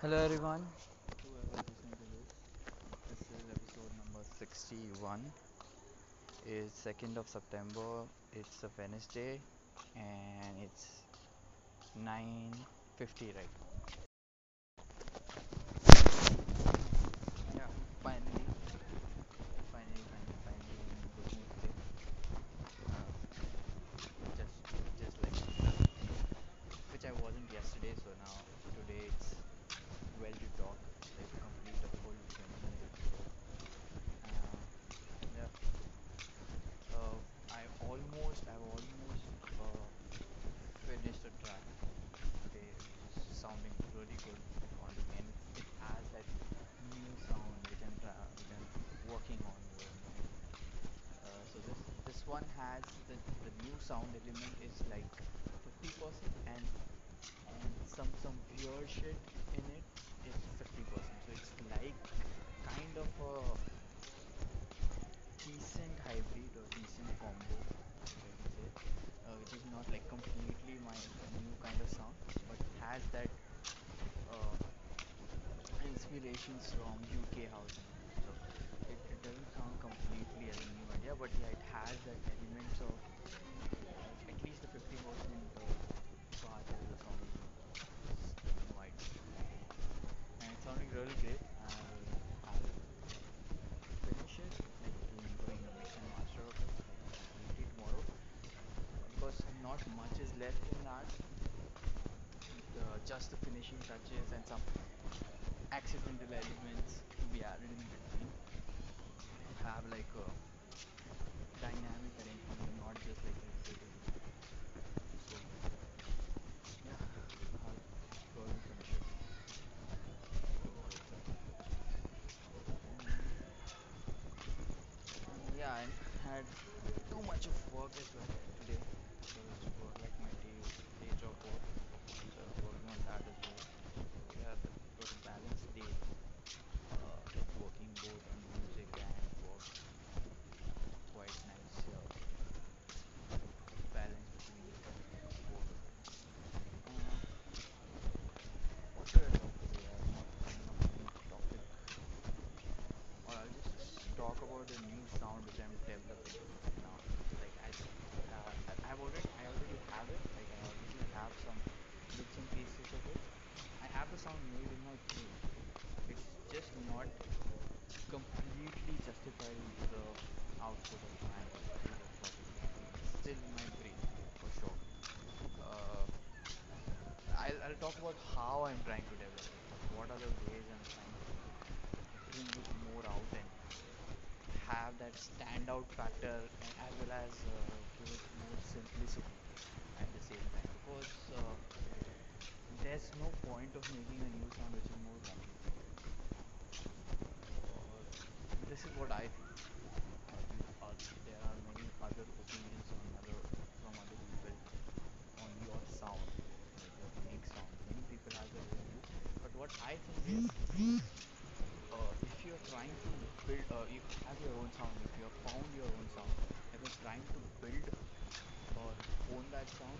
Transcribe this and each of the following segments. Hello everyone, whoever is listening to this, this is episode number 61. It's 2nd of September, it's a Wednesday and it's 9:50 right now. Yeah, finally good news today. Just like that, which I wasn't yesterday, so now today it's well to talk, like complete a full 20-minute episode. I've almost finished the track today. It's sounding really good on the end. It has that new sound which I'm working on. So this one has the new sound element is like 50% and some weird shit in it. It's 50%, so it's like kind of a decent hybrid or decent combo, I can say, which is not like completely my new kind of sound, but has that inspirations from UK house. So it doesn't sound completely as a new idea, but yeah, it has that element of at least the 50% part of the sound. Sounding really great. I'll finish it, like doing a mix and master of it, like tomorrow, because not much is left in that, just the finishing touches and some accidental elements to be added in between. Have like a dynamic arrangement, not just like a video. So yeah, I'll go and finish it. I had too much of work as well today, so it's work like my day job work, so I'm working on that as well. We have a balanced day, working both on music and work, quite nice balance between the work. What should I talk today? I have not found a topic, or I'll just talk about the new sound which I'm developing now. Like I already have it. Like I already have some bits and pieces of it. I have the sound made in my brain. It's just not completely justified with the output of my work. It's still in my brain for sure. I'll talk about how I'm trying to develop it. What are the ways I'm trying to bring it more out and have that standout factor, and as well as give it more simplicity at the same time, because there's no point of making a new sound which is more complicated. This is what I think. There are many other opinions from other people on your sound, like your unique sound. Many people have their own view, but what I think is, if you're trying to build, you have your own sound, if you have found your own sound, if you're trying to build or own that sound,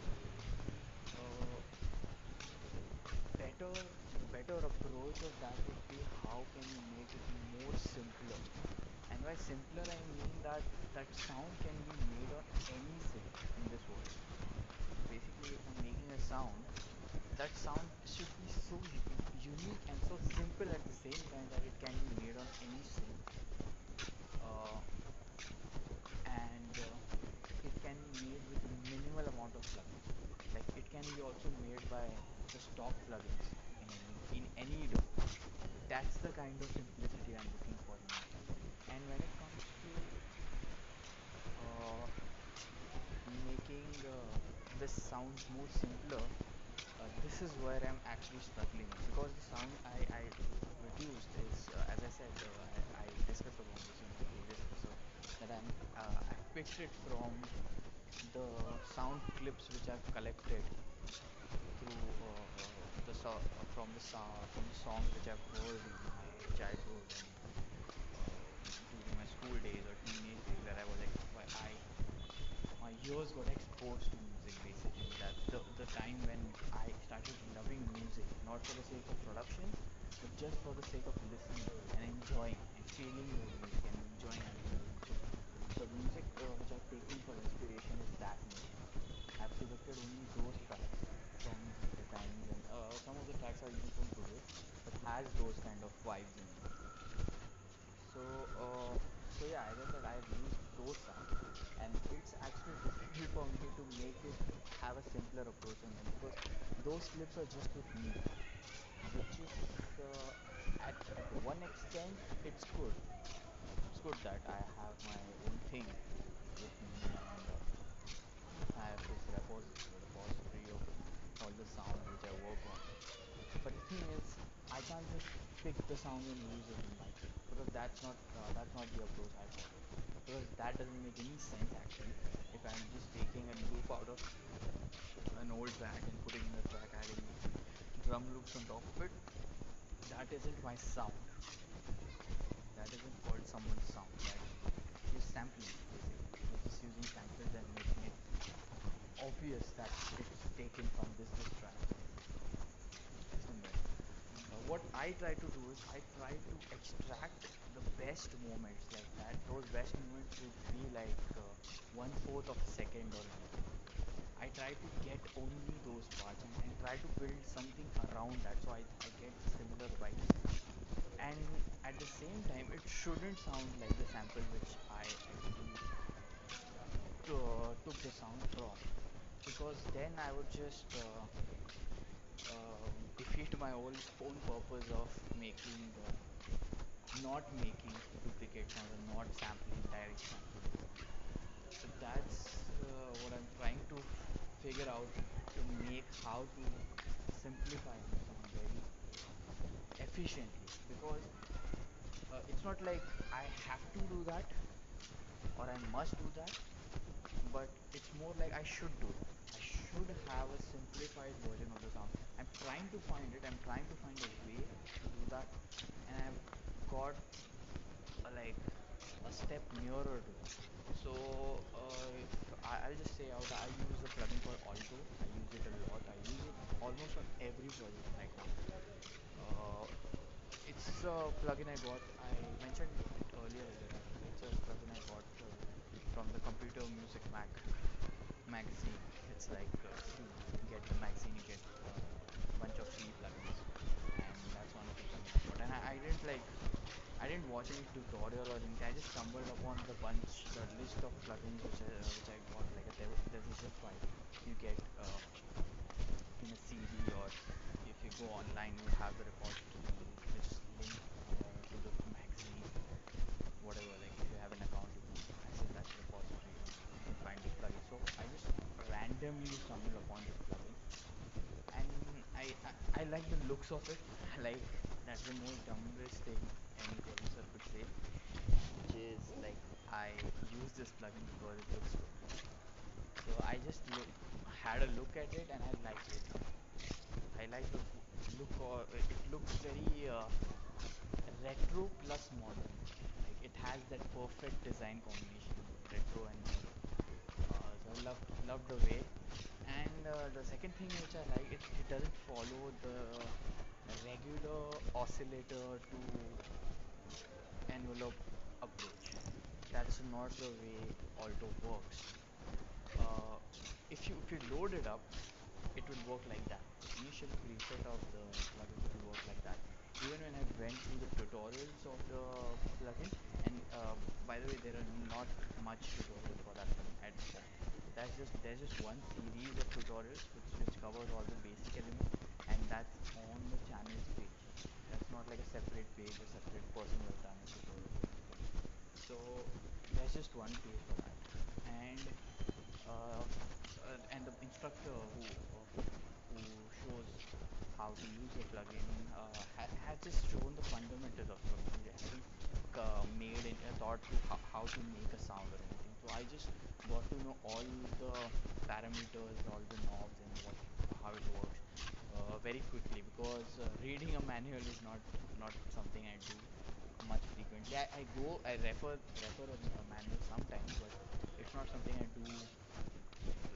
better approach of that would be how can you make it more simpler. And by simpler I mean that sound can be made on any synth in this world. Basically, if I'm making a sound, that sound should be so unique and so simple at the same time that it can be made on any synth, and it can be made with minimal amount of plugins. Like it can be also made by the stock plugins in any DAW. That's the kind of simplicity I'm looking for in my sound. And when it comes to making the sounds more simpler, this is where I'm actually struggling, because the sound I produced is, as I said, I discussed about this in the previous episode, that I picked it from the sound clips which I've collected through from the songs which I've heard in my childhood and during my school days or teenage days, that I was like, my ears got exposed to music. Basically, that's the time when I started loving music, not not for the sake of production, but just for the sake of listening and enjoying and feeling the music and enjoying the music. So the music which I've taken for inspiration is that music. I've selected only those tracks from the times, and some of the tracks are even from today, but has those kind of vibes in it. So yeah, I guess that I've used those tracks, and it's actually difficult for me to make it have a simpler approach on them, because those clips are just with me, which is at one extent it's good. It's good that I have my own thing with me, and I have this repository of all the sound which I work on. But the thing is, I can't just pick the sound and use it in my thing, because that's not the approach I have. Because that doesn't make any sense actually. If I'm just taking a loop out of an old track and putting in a track, adding drum loops on top of it, that isn't my sound. That isn't called someone's sound. That is sampling, basically. You're just using samples and making it obvious that it's taken from this track. What I try to do is I try to extract the best moments like that. Those best moments should be like 1/4 of a second or anything. I try to get only those parts and try to build something around that, so I get similar vibes. And at the same time, it shouldn't sound like the sample which I actually took the sound from, because then I would just defeat my own purpose of making not making duplicate sounds and not sampling direct samples. So that's what I'm trying to figure out, to make how to simplify the sound very efficiently, because it's not like I have to do that or I must do that, but it's more like I should do that. I should have a simplified version of the sound. I'm trying to find it. I'm trying to find a way to do that, and I've got like a step nearer to it. So I'll just say out, I use a plugin called Alto. I use it a lot. I use it almost on every project right now. It's a plugin I got. I mentioned it earlier. It's a plugin I got from the Computer Music Mac magazine. It's like you get the magazine, you get a bunch of free plugins, and that's one of the things I got. And I didn't watch any tutorial or anything. I just stumbled upon the list of plugins which I got. Like there's a zip file you get in a CD, or if you go online, you have the repository which link to the magazine, whatever. Like if you have an account, you can access that repository and find the plugin. So I just randomly stumbled upon this plugin, and I like the looks of it. Like that's the most dumbest thing any producer could say, which is like I use this plugin because it looks good. So I just had a look at it, and I liked it. I like the look. It looks very retro plus modern. Like it has that perfect design combination, retro and modern. Love the way, and the second thing which I like, it doesn't follow the regular oscillator to envelope approach. That's not the way Alto works. If you load it up, it will work like that. The initial preset of the plugin will work like that. Even when I went through the tutorials of the plugin, and by the way, there are not much tutorials for that at all. There's just one series of tutorials which covers all the basic elements, and that's on the channel's page. That's not like a separate page, a separate person who has done a tutorial. So there's just one page for that, and the instructor who shows how to use the plugin has just shown the fundamentals of the plugin. He hasn't made it a thought to how to make a sound or anything. So I just got to know all the parameters, all the knobs, and how it works very quickly, because reading a manual is not something I do much frequently. I refer on a manual sometimes, but it's not something I do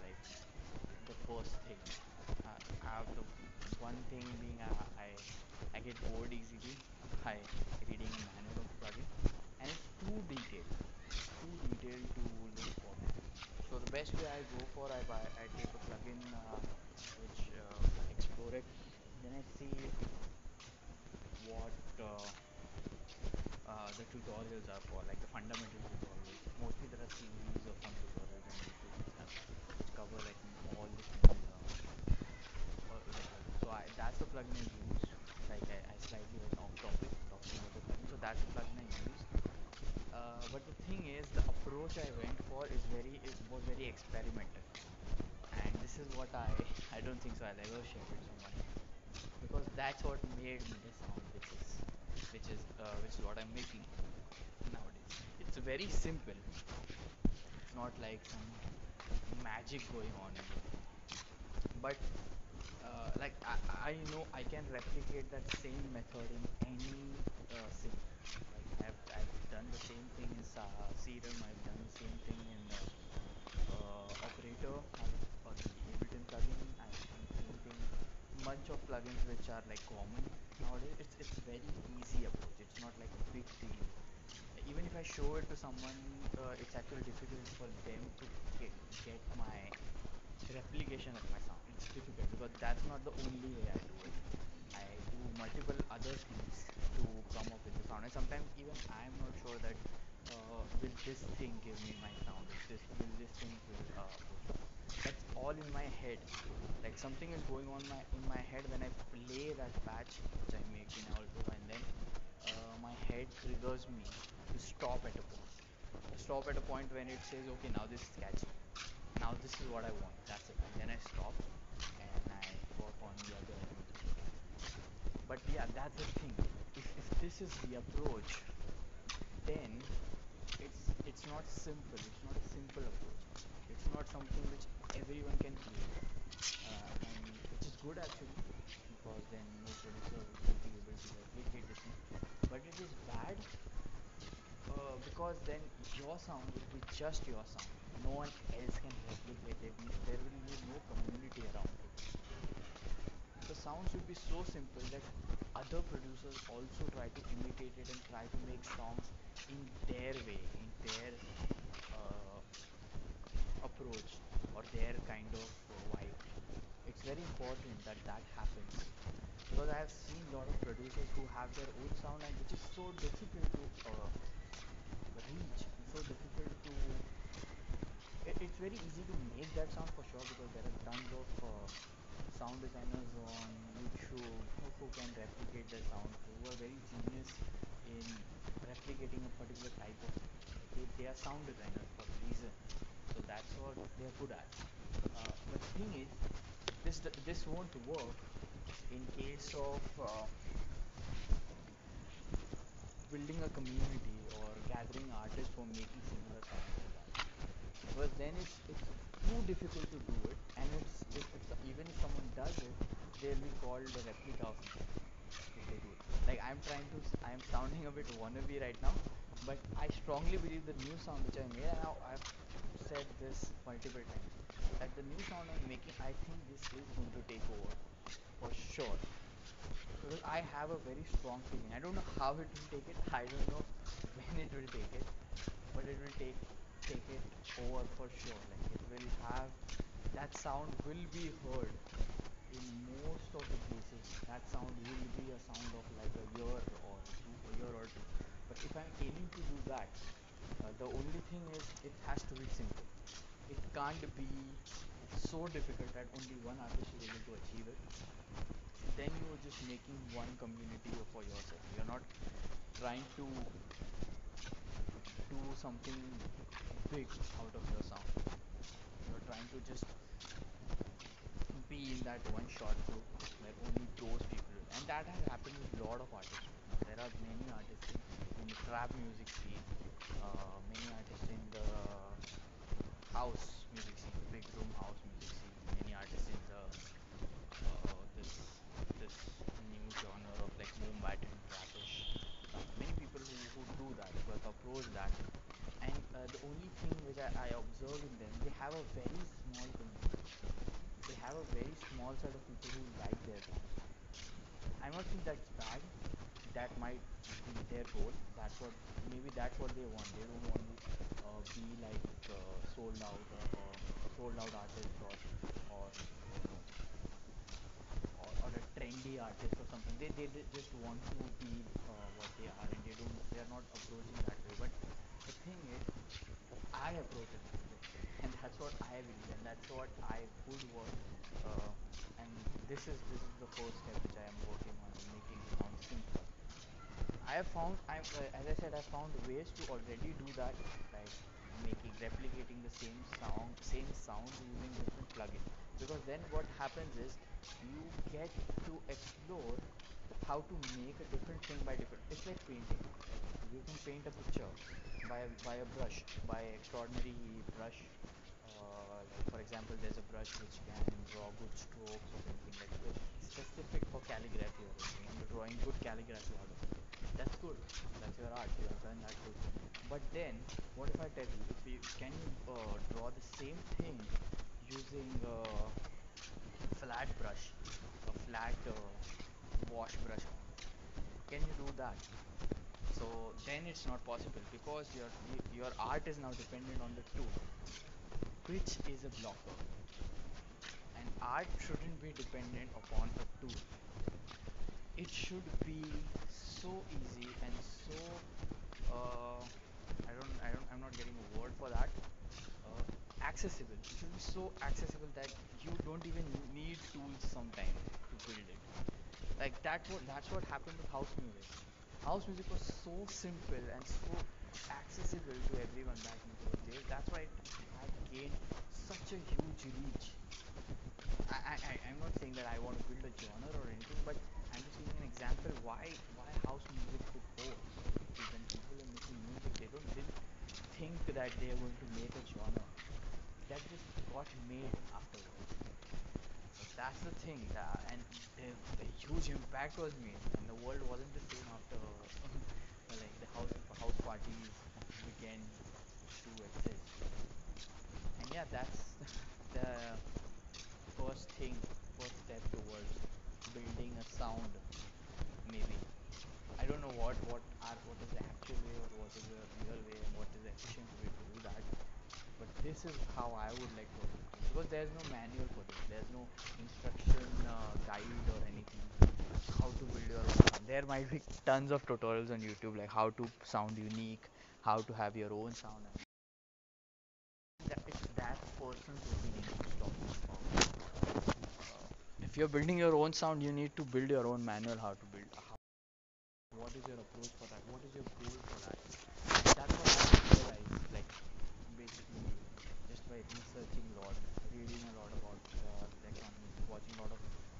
like the first thing. I have the one thing being I I get bored easily by reading a manual of project, and it's too detailed to look for. So the best way I go for, I take a plugin which explore it, then I see what the tutorials are for, like the fundamental tutorials. Mostly there are series of some tutorials on YouTube that cover like all the things. So that's the plugin I use. Like I slightly went off topic talking about the plugin. So that's the plugin I use. But the thing is, the approach I went for was very experimental, and this is what I don't think so I'll ever share with someone, because that's what made me the sound which is what I'm making nowadays. It's very simple. It's not like some magic going on, but like I know I can replicate that same method in any scene. Like I've done the same thing in Serum, I've done the same thing in Operator, or the Ableton plugin. I've done the same thing. Bunch of plugins which are like common nowadays. It's very easy approach. It's not like a big deal. Even if I show it to someone, it's actually difficult for them to get my replication of my sound. It's difficult because that's not the only way I do it. I do multiple other things to come up with the sound, and sometimes even I'm not sure that will this thing give me my sound, that's all in my head. Like something is going on in my head when I play that patch which I make in Alto, and then my head triggers me to stop at a point when it says, okay, now this is catchy. Now this is what I want, that's it, and then I stop and I work on the other end. But yeah, that's the thing. If this is the approach, then it's not simple. It's not a simple approach. It's not something which everyone can create, and which is good actually, because then no producer will be able to replicate this thing. But it is bad because then your sound will be just your sound. No one else can replicate it. There will be no community around it. The sound should be so simple that other producers also try to imitate it and try to make songs in their way, in their approach or their kind of vibe. It's very important that happens, because I have seen a lot of producers who have their own sound, and which is so difficult to reach, so difficult to... It's very easy to make that sound for sure, because there are tons of sound designers on YouTube who can replicate their sound, who are very genius in replicating a particular type of sound. They are sound designers for a reason, so that's what they are good at. But the thing is, this won't work in case of building a community or gathering artists for making similar sounds. But then it's too difficult to do it, and even if someone does it, they'll be called a replica of it if they do it. Like I'm sounding a bit wannabe right now, but I strongly believe the new sound which I made, and now I've said this multiple times, that the new sound I'm making, I think this is going to take over for sure. Because I have a very strong feeling. I don't know how it will take it. I don't know when it will take it, but it will take it over for sure. Like it will have that sound will be heard in most of the cases. That sound will be a sound of like a year or two. But if I'm aiming to do that, the only thing is it has to be simple. It can't be so difficult that only one artist is able to achieve it. Then you're just making one community for yourself. You're not trying to do something big out of your sound. You're trying to just be in that one short group where only those people will. And that has happened with a lot of artists. There are many artists in the trap music scene, many artists in the house music scene, the big room house music scene, many artists in the this new genre of like Mumbai and trapish. Many people who do that, who approach that, and the only thing which I observe in them, they have a very small community. They have a very small set of people who like their songs. I'm not that might be their goal. That's what, maybe that's what they want. They don't want to be like sold out artists or a trendy artist or something. They just want to be what they are, and they are not approaching that way. But the thing is, I approach it that way, and that's what I will, and that's what I would work. And this is the first step which I am working on, making sound simple. I found ways to already do that, like replicating the same sound using different plugins. Because then what happens is you get to explore how to make a different thing by different. It's like painting. You can paint a picture by a brush, by extraordinary brush. Like for example, there's a brush which can draw good strokes or something like that. It's specific for calligraphy or something. And you're drawing good calligraphy out of it. That's good. That's your art. You have done that good. But then, what if I tell you, can you draw the same thing using a flat brush, a flat wash brush? Can you do that? So then it's not possible, because your art is now dependent on the tool, which is a blocker. And art shouldn't be dependent upon a tool. It should be so easy and so I'm not getting a word for that. Accessible. It should be so accessible that you don't even need tools sometimes to build it. Like that's what happened with house music. House music was so simple and so accessible to everyone back in those days. That's why it had gained such a huge reach. I'm not saying that I want to build a genre or anything, but I'm just giving an example why house music took hold. When people are making music, they don't really think that they are going to make a genre. That just got made afterwards. So that's the thing, and the huge impact was made, and the world wasn't the same after like the house parties began to exist. And yeah, that's the first step towards building a sound. Maybe I don't know what is the actual way, or what is the real way, and what is the efficient way to do that. But this is how I would like to do it, because there's no manual for this. There's no instruction guide or anything how to build your own sound. There might be tons of tutorials on YouTube, like how to sound unique, how to have your own sound. It's that person's opinion. If you're building your own sound, you need to build your own manual how to build. What is your approach for that? What is your goal for that? That's what I realized, like basically just by researching a lot, reading a lot about watching a lot of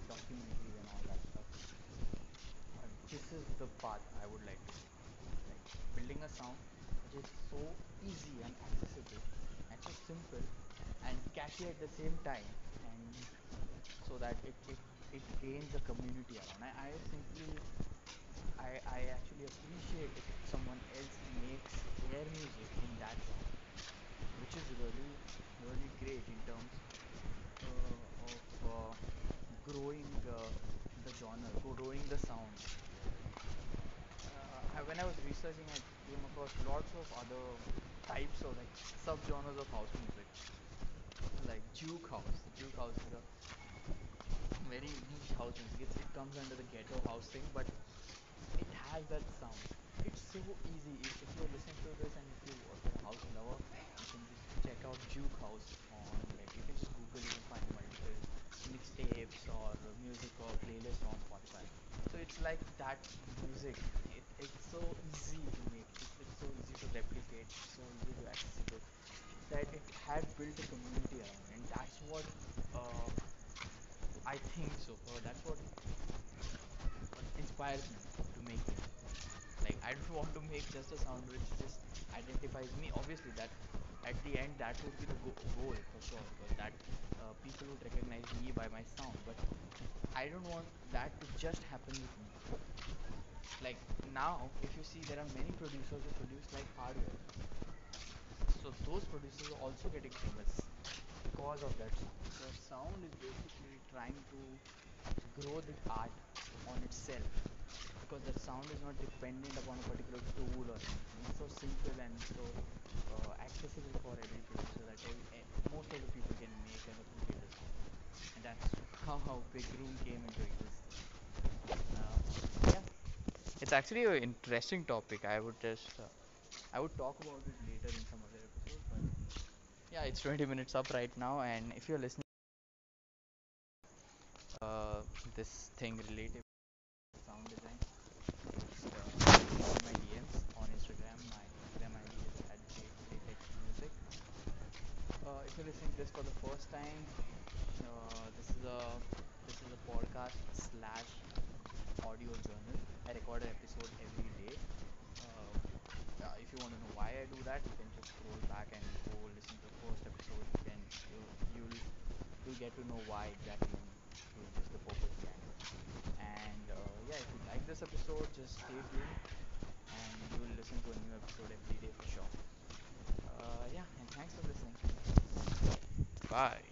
documentaries and all that stuff. This is the path I would like to take. Like building a sound which is so easy and accessible and so simple and catchy at the same time, and so that it gains a community around. I actually appreciate if someone else makes their music in that sound, which is really great in terms of growing the genre, growing the sound. When I was researching, I came across lots of other types of like subgenres of house music, like juke house. Juke house is a very niche house music. It comes under the ghetto house thing, but it has that sound. It's so easy. If you listen to this, and if you are a house lover, you can just check out juke house on, like, you can just Google, you can find multiple mixtapes or music or playlists on Spotify. So it's like that music. It's so easy to make. It's so easy to replicate. It's so easy to accessible, that it had built a community around, and that's what I think so. That's what inspires me to make it. Like, I don't want to make just a sound which just identifies me. Obviously, that at the end, that would be the goal for sure, because that people would recognize me by my sound. But I don't want that to just happen with me. Like now, if you see, there are many producers who produce like hardware. So those producers are also getting famous because of that sound. So sound is basically trying to grow the art on itself. because the sound is not dependent upon a particular tool or something. It's so simple and so accessible for every producer that most of the people can make an appropriate sound. And that's how Big Room came into existence. It's actually an interesting topic. I would talk about it later in some other episode, but yeah, it's 20 minutes up right now, and if you're listening this thing related to sound design, my DMs on Instagram, my Instagram ID is @jtechmusic. If you're listening to this for the first time, this is a podcast / audio journal. I record an episode every day. If you want to know why I do that, you can just scroll back and go listen to the first episode. Then you'll get to know why exactly I'm doing this, the purpose behind it. And if you like this episode, just stay tuned, and you'll listen to a new episode every day for sure. And thanks for listening. Bye.